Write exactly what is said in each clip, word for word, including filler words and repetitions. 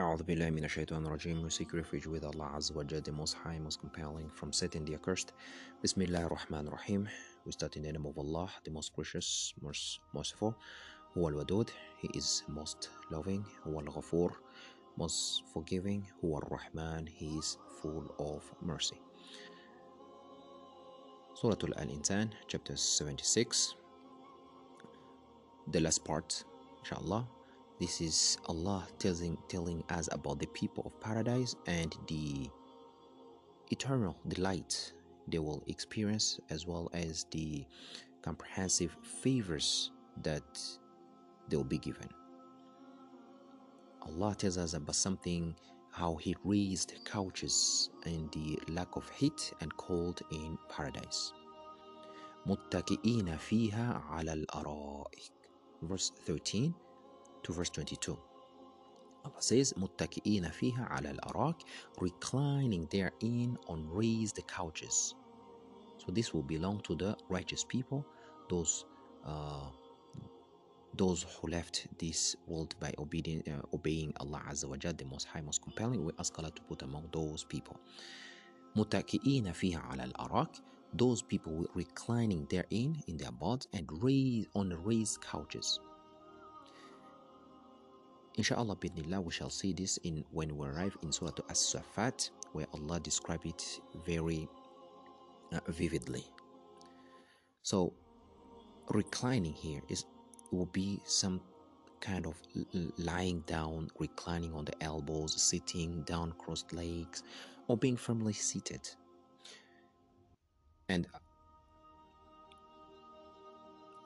A'udhu billahi minash shaitanir rajeem. We seek refuge with Allah Azza wa Jalla, the Most High, Most Compelling, from Satan the Accursed. Bismillahir Rahmanir Rahim. We start in the name of Allah, the Most Gracious, Most Merciful. Huwa al-Wadud. He is Most Loving. Huwa al-Ghafur, Most Forgiving. Huwa al-Rahman. He is full of mercy. Surah al Intan, chapter seventy-six. The last part, inshallah. This is Allah telling, telling us about the people of paradise and the eternal delight they will experience, as well as the comprehensive favors that they will be given. Allah tells us about something, how He raised couches and the lack of heat and cold in paradise. مُتَّكِئِينَ فِيهَا عَلَى الْأَرَائِكِ, verse thirteen to verse twenty-two. Allah says, مُتَّكِئِينَ فِيهَا عَلَى الْأَرَائِكِ, reclining therein on raised couches. So this will belong to the righteous people, those uh, those who left this world by obedient, uh, obeying Allah Azza wa Jalla, the Most High, Most Compelling. We ask Allah to put among those people. مُتَّكِئِينَ فِيهَا عَلَى الْأَرَائِكِ, those people reclining therein in their beds and raised on raised couches. Insha'Allah bidnillah, we shall see this in when we arrive in Surah as-safat, where Allah describes it very uh, vividly. So reclining here is will be some kind of lying down, reclining on the elbows, sitting down, crossed legs, or being firmly seated. And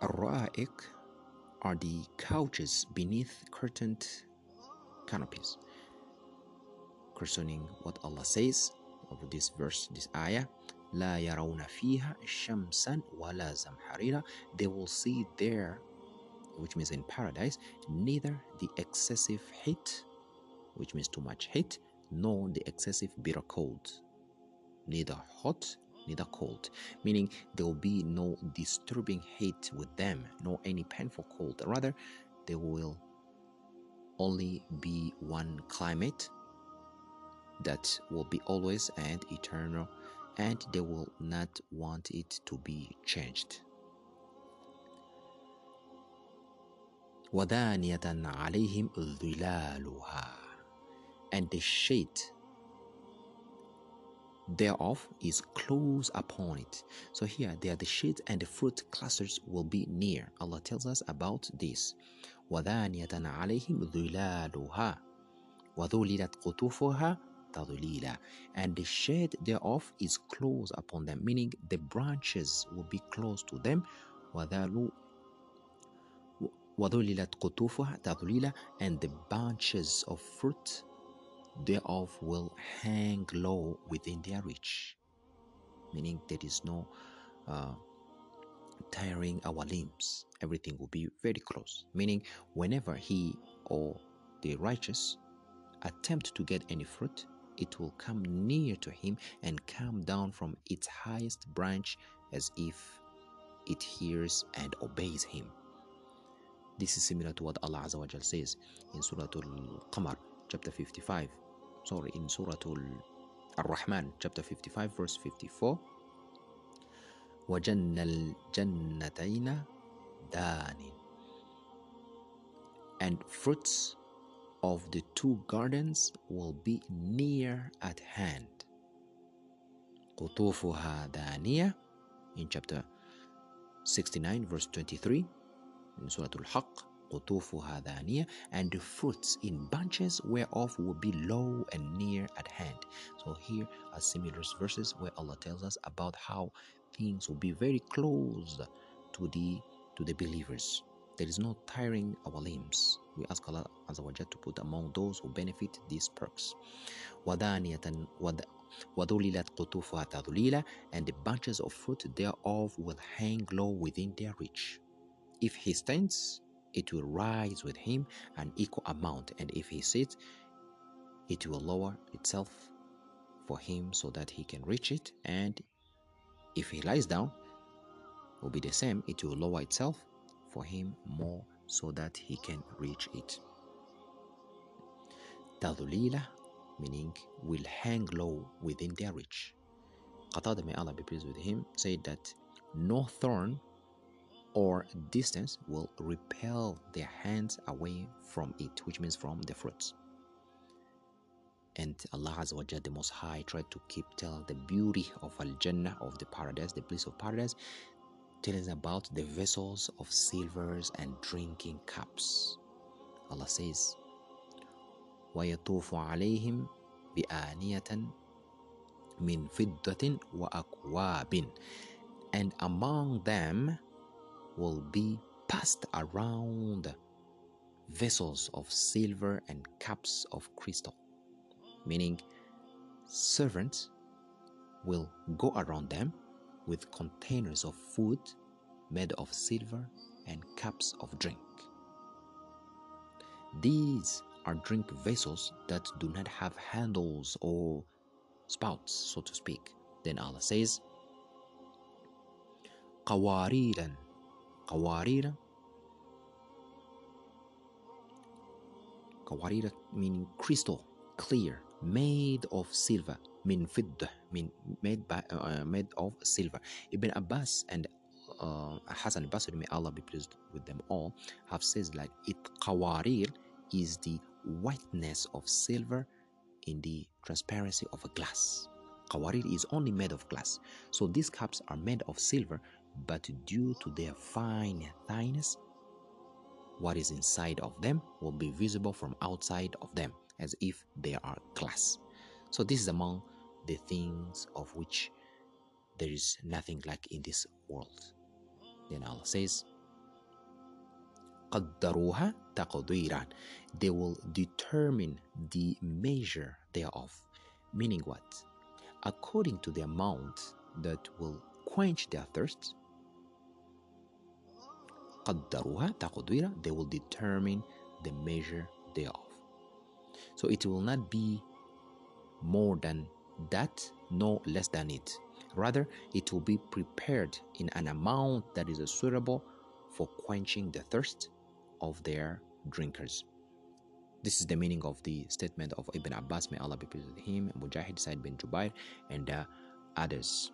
ar-ra'iq are the couches beneath curtained canopies. Concerning what Allah says of this verse, this ayah, لَا يَرَوْنَ فِيهَا شَمْسًا وَلَا زَمْحَرِيرًا, they will see there, which means in paradise, neither the excessive heat, which means too much heat, nor the excessive bitter cold, neither hot neither cold, meaning there will be no disturbing heat with them, nor any painful cold. Rather, there will only be one climate that will be always and eternal, and they will not want it to be changed. وَدَانِيَةً عَلَيْهِمْ ظِلَالُهَا, and the shade thereof is close upon it. So here there are the shade and the fruit clusters will be near. Allah tells us about this. وَذَانِيَةً عَلَيْهِمْ ذُلَالُهَا وَذُلِلَتْ قُطُوفُهَا تَذْلِيلًا, and the shade thereof is close upon them, meaning the branches will be close to them. وَذَلُ وَذُلِلَتْ قُطُوفُهَا تَذْلِيلًا, and the branches of fruit thereof will hang low within their reach, meaning there is no uh, tiring our limbs. Everything will be very close, meaning whenever he or the righteous attempt to get any fruit, it will come near to him and come down from its highest branch as if it hears and obeys him. This is similar to what Allah Azza wa Jal says in Surah Al-Qamar, chapter fifty-five. Sorry, in Surah Al-Rahman, chapter fifty-five, verse fifty-four. وَجَنَّ الْجَنَّتَيْنَ دَانٍ, and fruits of the two gardens will be near at hand. قُطُوفُهَا دَانِيَةٌ, in chapter sixty-nine, verse twenty-three, in Surah Al-Haqq. قُطُوفُهَا دَانِيَةٌ, and the fruits in bunches whereof will be low and near at hand. So here are similar verses where Allah tells us about how things will be very close to the to the believers. There is no tiring our limbs. We ask Allah Azza wa Jalla to put among those who benefit these perks. وَدَانِيَةً وَذُلِلَتْ قُطُوفُهَا تَذْلِيلًا, and the bunches of fruit thereof will hang low within their reach. If he stands, it will rise with him an equal amount, and if he sits, it will lower itself for him so that he can reach it, and if he lies down, it will be the same, it will lower itself for him more so that he can reach it. Tadulila, meaning will hang low within their reach. Qatada, may Allah be pleased with him, said that no thorn or distance will repel their hands away from it, which means from the fruits. And Allah Azza wa Jalla, the Most High, tried to keep telling the beauty of Al-Jannah, of the paradise, the place of paradise, telling us about the vessels of silvers and drinking cups. Allah says, وَيَطُوفُ عَلَيْهِمْ بِآنِيَةً مِنْ فِضَّةٍ وَأَكْوَابٍ. And among them will be passed around vessels of silver and cups of crystal. Meaning, servants will go around them with containers of food made of silver and cups of drink. These are drink vessels that do not have handles or spouts, so to speak. Then Allah says, قَوَارِيرًا قَوَارِيرًا قَوَارِيرًا meaning crystal, clear, made of silver, min fiddah, min made by uh, made of silver. Ibn Abbas and uh, Hassan Basri, may Allah be pleased with them all, have said like it qawarir is the whiteness of silver in the transparency of a glass. Qawarir is only made of glass, so these cups are made of silver, but due to their fine thinness, what is inside of them will be visible from outside of them, as if they are glass. So this is among the things of which there is nothing like in this world. Then Allah says, قَدَّرُوهَا تَقْدِيرًا. They will determine the measure thereof. Meaning what? According to the amount that will quench their thirst. قَدَّرُوهَا تَقْدِيرًا. They will determine the measure thereof. So it will not be more than that, no less than it. Rather, it will be prepared in an amount that is suitable for quenching the thirst of their drinkers. This is the meaning of the statement of Ibn Abbas, may Allah be pleased with him, Mujahid, Sa'id bin Jubair, and uh, others.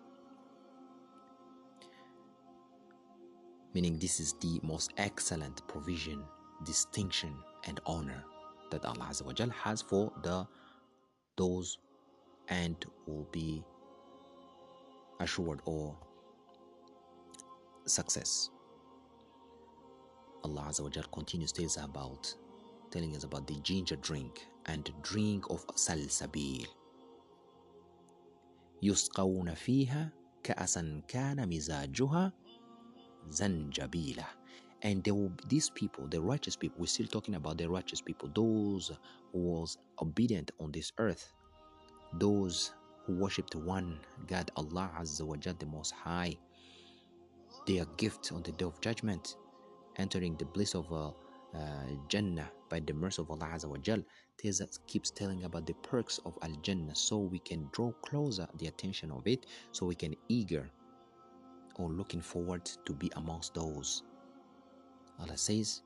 Meaning, this is the most excellent provision, distinction, and honor that Allah Azza wa Jal has for the those and will be assured or success. Allah Azza wa Jal continues tells about telling us about the ginger drink and drink of salsabil. Yusqawna fiha ka'asan kana mizajuha zanjabila. And there will be these people, the righteous people, we're still talking about the righteous people, those who was obedient on this earth, those who worshipped one God, Allah Azza wa Jalla, the Most High, their gift on the day of judgment, entering the bliss of uh, uh, Jannah by the mercy of Allah Azza wa Jalla, keeps telling about the perks of Al-Jannah, so we can draw closer the attention of it, so we can eager or looking forward to be amongst those. Allah says,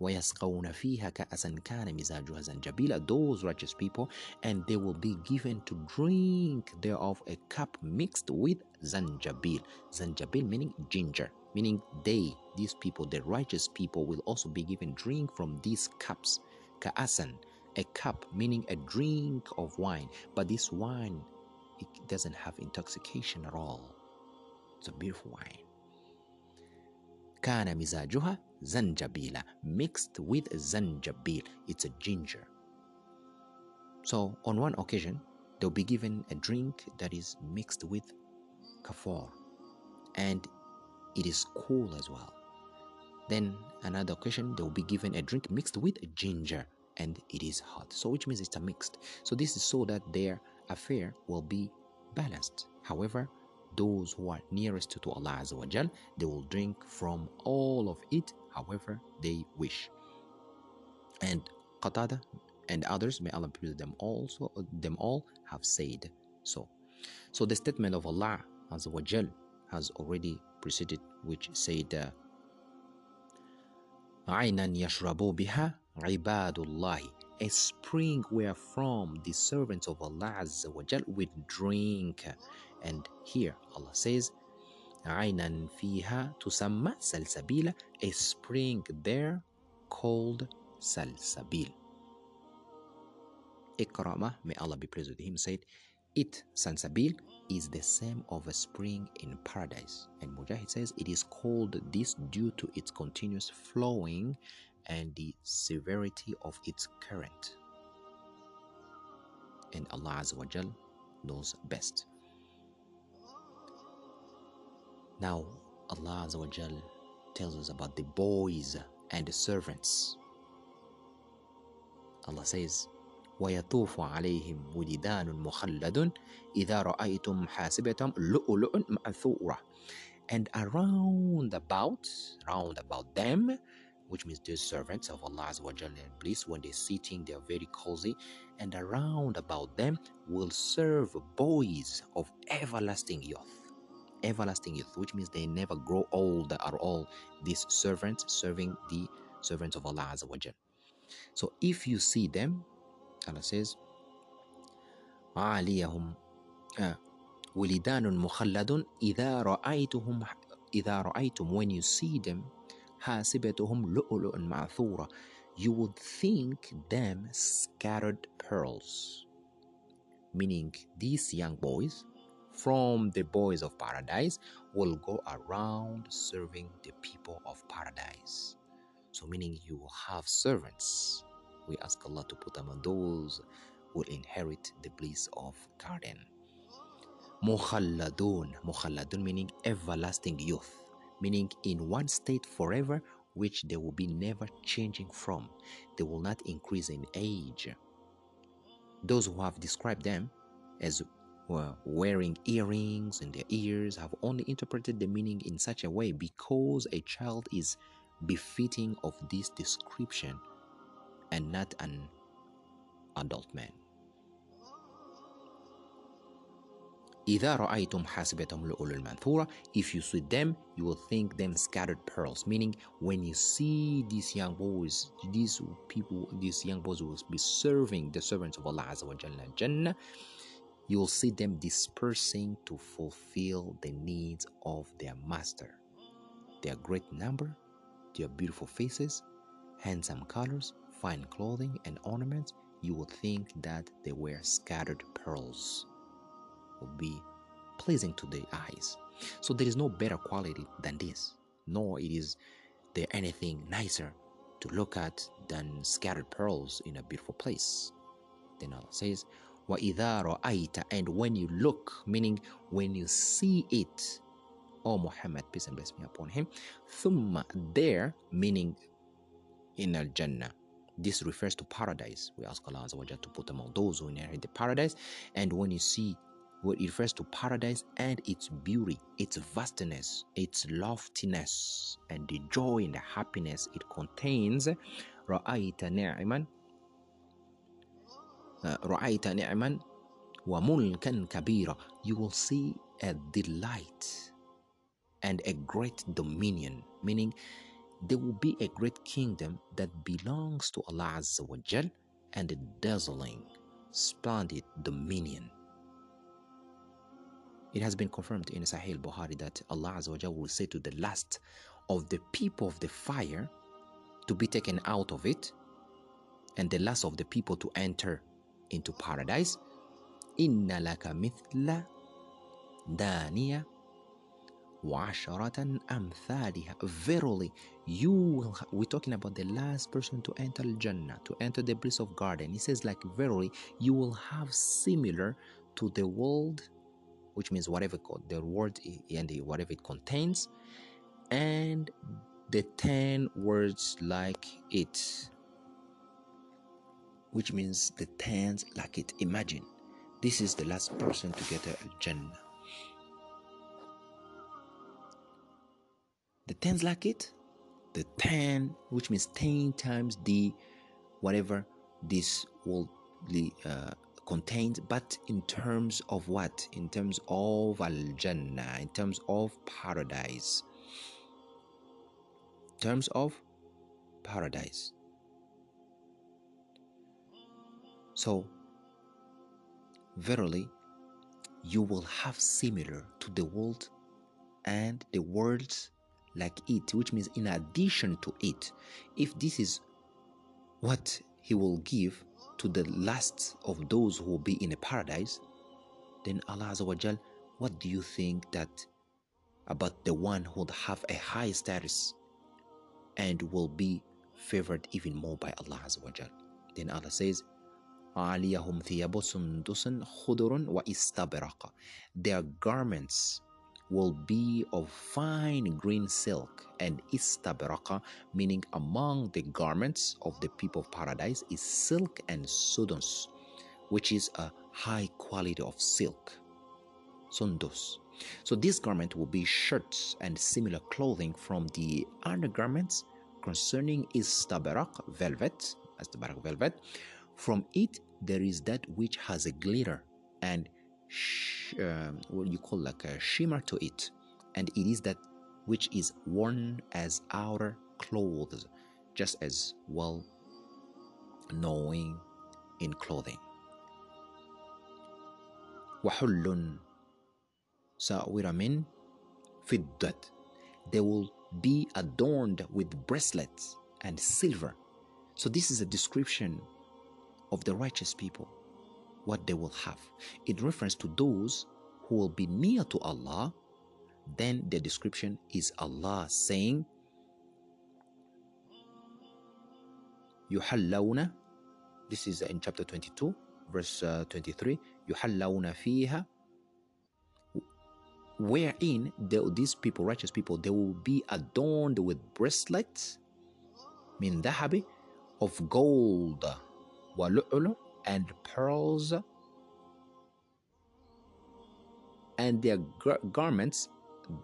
وَيَسْقَوْنَ فِيهَا كَأَسًا كَانَ مِزَاجُهَا زَنْجَبِيلًا. Those righteous people, and they will be given to drink thereof a cup mixed with zanjabil. Zanjabil meaning ginger, meaning they, these people, the righteous people, will also be given drink from these cups. Ka'asan, a cup meaning a drink of wine, but this wine, it doesn't have intoxication at all. It's a beautiful wine. Kana mizajuha zanjabila, mixed with zanjabil, it's a ginger. So on one occasion they'll be given a drink that is mixed with kafur, and it is cool as well. Then another occasion they'll be given a drink mixed with ginger, and it is hot. So which means it's a mixed. So this is so that their affair will be balanced. However, those who are nearest to Allah Azza wa Jal, they will drink from all of it, however they wish. And Qatada and others, may Allah be with them also, them all have said so. So the statement of Allah Azza wa Jal has already preceded, which said, "Aynan yashrabu biha ibadullahi a spring wherefrom the servants of Allah Azza wa Jal will drink. And here Allah says, عَيْنًا فِيهَا تُسَمَّى سَلْسَبِيلًا, a spring there called Salsabil. Ikrama, may Allah be pleased with him, said, it, Salsabil, is the same of a spring in paradise. And Mujahid says it is called this due to its continuous flowing and the severity of its current. And Allah Azza wa Jal knows best. Now, Allah Azza wa Jal tells us about the boys and the servants. Allah says, وَيَطُوفُ عَلَيْهِمْ وِلِدَانٌ مُخَلَّدٌ إِذَا رَأَيْتُمْ حَاسِبَتَهُمْ لُؤْلُؤٌ مَّأْثُورٌ. And around about, round about them, which means the servants of Allah Azza wa Jal and bliss, when they're sitting, they are very cozy, and around about them will serve boys of everlasting youth. Everlasting youth, which means they never grow old, are all these servants serving the servants of Allah Azza wa Jal. So if you see them, Allah says, عَلِيَهُمْ وَلِدَانٌ مُخَلَّدٌ إِذَا رَأَيْتُهُمْ إِذَا رَأَيْتُمْ, when you see them, حَاسِبَتُهُمْ لُؤْلُؤٌ مَّأْثُورٌ, you would think them scattered pearls. Meaning these young boys from the boys of paradise will go around serving the people of paradise. So meaning you will have servants. We ask Allah to put among those who will inherit the bliss of garden. Mukhalladun, mukhalladun meaning everlasting youth, meaning in one state forever, which they will be never changing from. They will not increase in age. Those who have described them as were wearing earrings in their ears have only interpreted the meaning in such a way, because a child is befitting of this description and not an adult man. إِذَا رَأَيْتُمْ حَاسِبَتَهُمْ لُؤْلُؤٌ مَّأْثُورٌ, if you see them, you will think them scattered pearls. Meaning, when you see these young boys, these people, these young boys will be serving the servants of Allah Azza wa Jalla Jannah, you will see them dispersing to fulfill the needs of their master. Their great number, their beautiful faces, handsome colors, fine clothing and ornaments, you would think that they were scattered pearls. It would be pleasing to the eyes. So there is no better quality than this, nor is there anything nicer to look at than scattered pearls in a beautiful place. Then Allah says, وَإِذَا رَأَيْتَ, and when you look, meaning when you see it, O Muhammad, peace and blessing upon him, ثُمَّ there, meaning in al-Jannah. This refers to paradise. We ask Allah Azza wa Jalla to put among those who inherit the paradise. And when you see, well, it refers to paradise and its beauty, its vastness, its loftiness, and the joy and the happiness it contains. رَأَيْتَ نِعْمًا رَأَيْتَ نِعْمًا وَمُلْكًا كَبِيرًا, you will see a delight and a great dominion, meaning there will be a great kingdom that belongs to Allah Azza wa Jal, and a dazzling, splendid dominion. It has been confirmed in Sahih al-Bukhari that Allah Azza wa Jal will say to the last of the people of the fire to be taken out of it, and the last of the people to enter into paradise, Inna laka mithla daniya wa asharatan amthaliha. Verily, you will. We're talking about the last person to enter Jannah, to enter the bliss of garden. He says, like, verily, you will have similar to the world, which means whatever the world and whatever it contains, and the ten words like it, which means the tens like it. Imagine, this is the last person to get a Jannah. The tens like it, the ten, which means ten times the whatever this worldly uh, contains, but in terms of what? In terms of al-Jannah, in terms of paradise. In terms of paradise. So, verily, you will have similar to the world and the worlds like it, which means in addition to it. If this is what he will give to the last of those who will be in a paradise, then Allah Azza wa Jal, what do you think that about the one who would have a high status and will be favored even more by Allah Azza wa Jal? Then Allah says, their garments will be of fine green silk and istabraqa, meaning among the garments of the people of paradise is silk and sundus, which is a high quality of silk, sundus. So this garment will be shirts and similar clothing from the undergarments concerning istabraq, velvet, istabraq velvet. From it there is that which has a glitter and Sh uh, what you call like a shimmer to it, and it is that which is worn as outer clothes, just as well knowing in clothing. وَحُلٌّ سَأْوِرَ مِنْ فِضَّةٍ, they will be adorned with bracelets and silver. So this is a description of the righteous people, what they will have. In reference to those who will be near to Allah, then the description is Allah saying, يُحَلَّوْنَ, this is in chapter twenty-two, verse uh, twenty-three, يُحَلَّوْنَ فِيهَا, wherein they, these people, righteous people, they will be adorned with bracelets, مِنْ ذَهَبِ, of gold, وَلُؤْلُؤٍ, and pearls, and their gar garments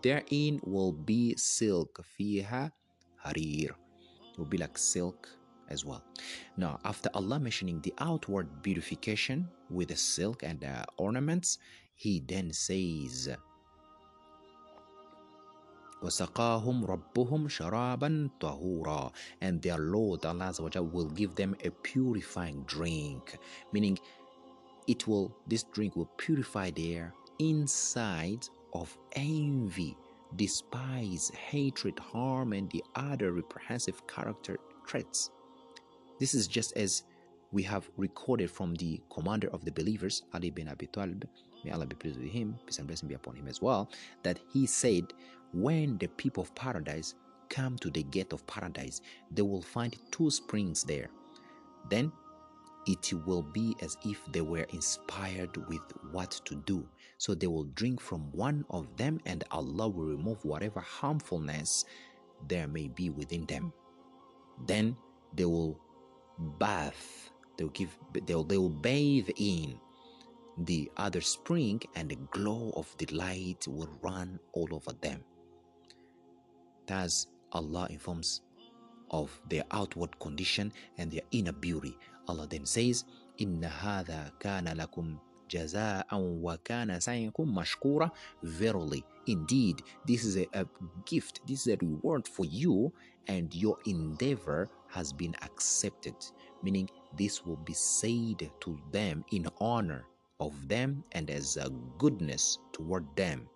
therein will be silk, fiha harir, will be like silk as well. Now, after Allah mentioning the outward beautification with the silk and the ornaments, he then says, وَسَقَاهُمْ رَبُّهُمْ شَرَابًا طَهُورًا, and their Lord Allah will give them a purifying drink, meaning it will, this drink will purify their insides of envy, despise, hatred, harm, and the other reprehensive character traits. This is just as we have recorded from the commander of the believers, Ali bin Abi Talib, may Allah be pleased with him, peace and blessing be upon him as well, that he said, when the people of paradise come to the gate of paradise, they will find two springs there. Then it will be as if they were inspired with what to do. So they will drink from one of them, and Allah will remove whatever harmfulness there may be within them. Then they will bathe. They will give, they will, they will bathe in the other spring, and the glow of the light will run all over them. Thus, Allah informs of their outward condition and their inner beauty. Allah then says, "Inna hadha kana lakum jaza'an wa kana sa'yukum mashkura." Verily, indeed, this is a, a gift, this is a reward for you, and your endeavor has been accepted, meaning this will be said to them in honor of them and as a goodness toward them.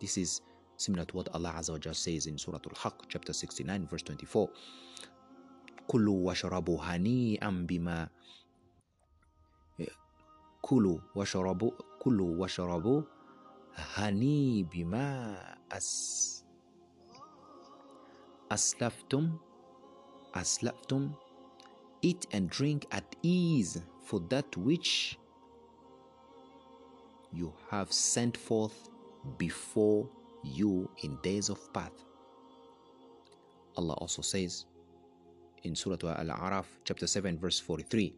This is similar to what Allah Azza wa Jalla says in Surah Al-Haqq, chapter sixty-nine, verse twenty-four. Kulu washrabu hani'an bima Kulu washrabu Kulu washrabu hani bima as aslaftum aslaftum, eat and drink at ease for that which you have sent forth before you in days of past. Allah also says in Surah Al-A'raf, chapter seven, verse forty-three,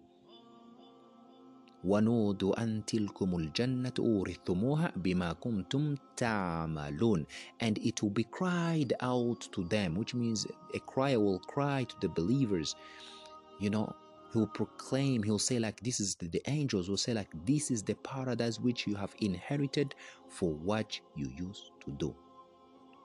وَنُودُ أَن تِلْكُمُ الْجَنَّةُ أُورِثْتُمُوهَا بِمَا كُنْتُمْ تَعْمَلُونَ, and it will be cried out to them, which means a crier will cry to the believers, you know, he will proclaim, he will say like, this is the, the angels will say like, this is the paradise which you have inherited for what you used to do.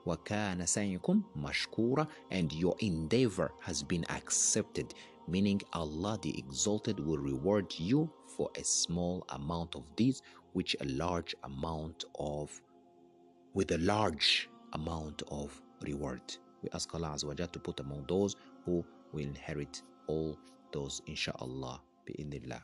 وَكَانَ سَعْيُكُمْ مَشْكُورًا, and your endeavor has been accepted, meaning Allah the Exalted will reward you for a small amount of deeds which a large amount of with a large amount of reward. We ask Allah Azza wa Jalla to put among those who will inherit all those, inshallah, bi idhnillah.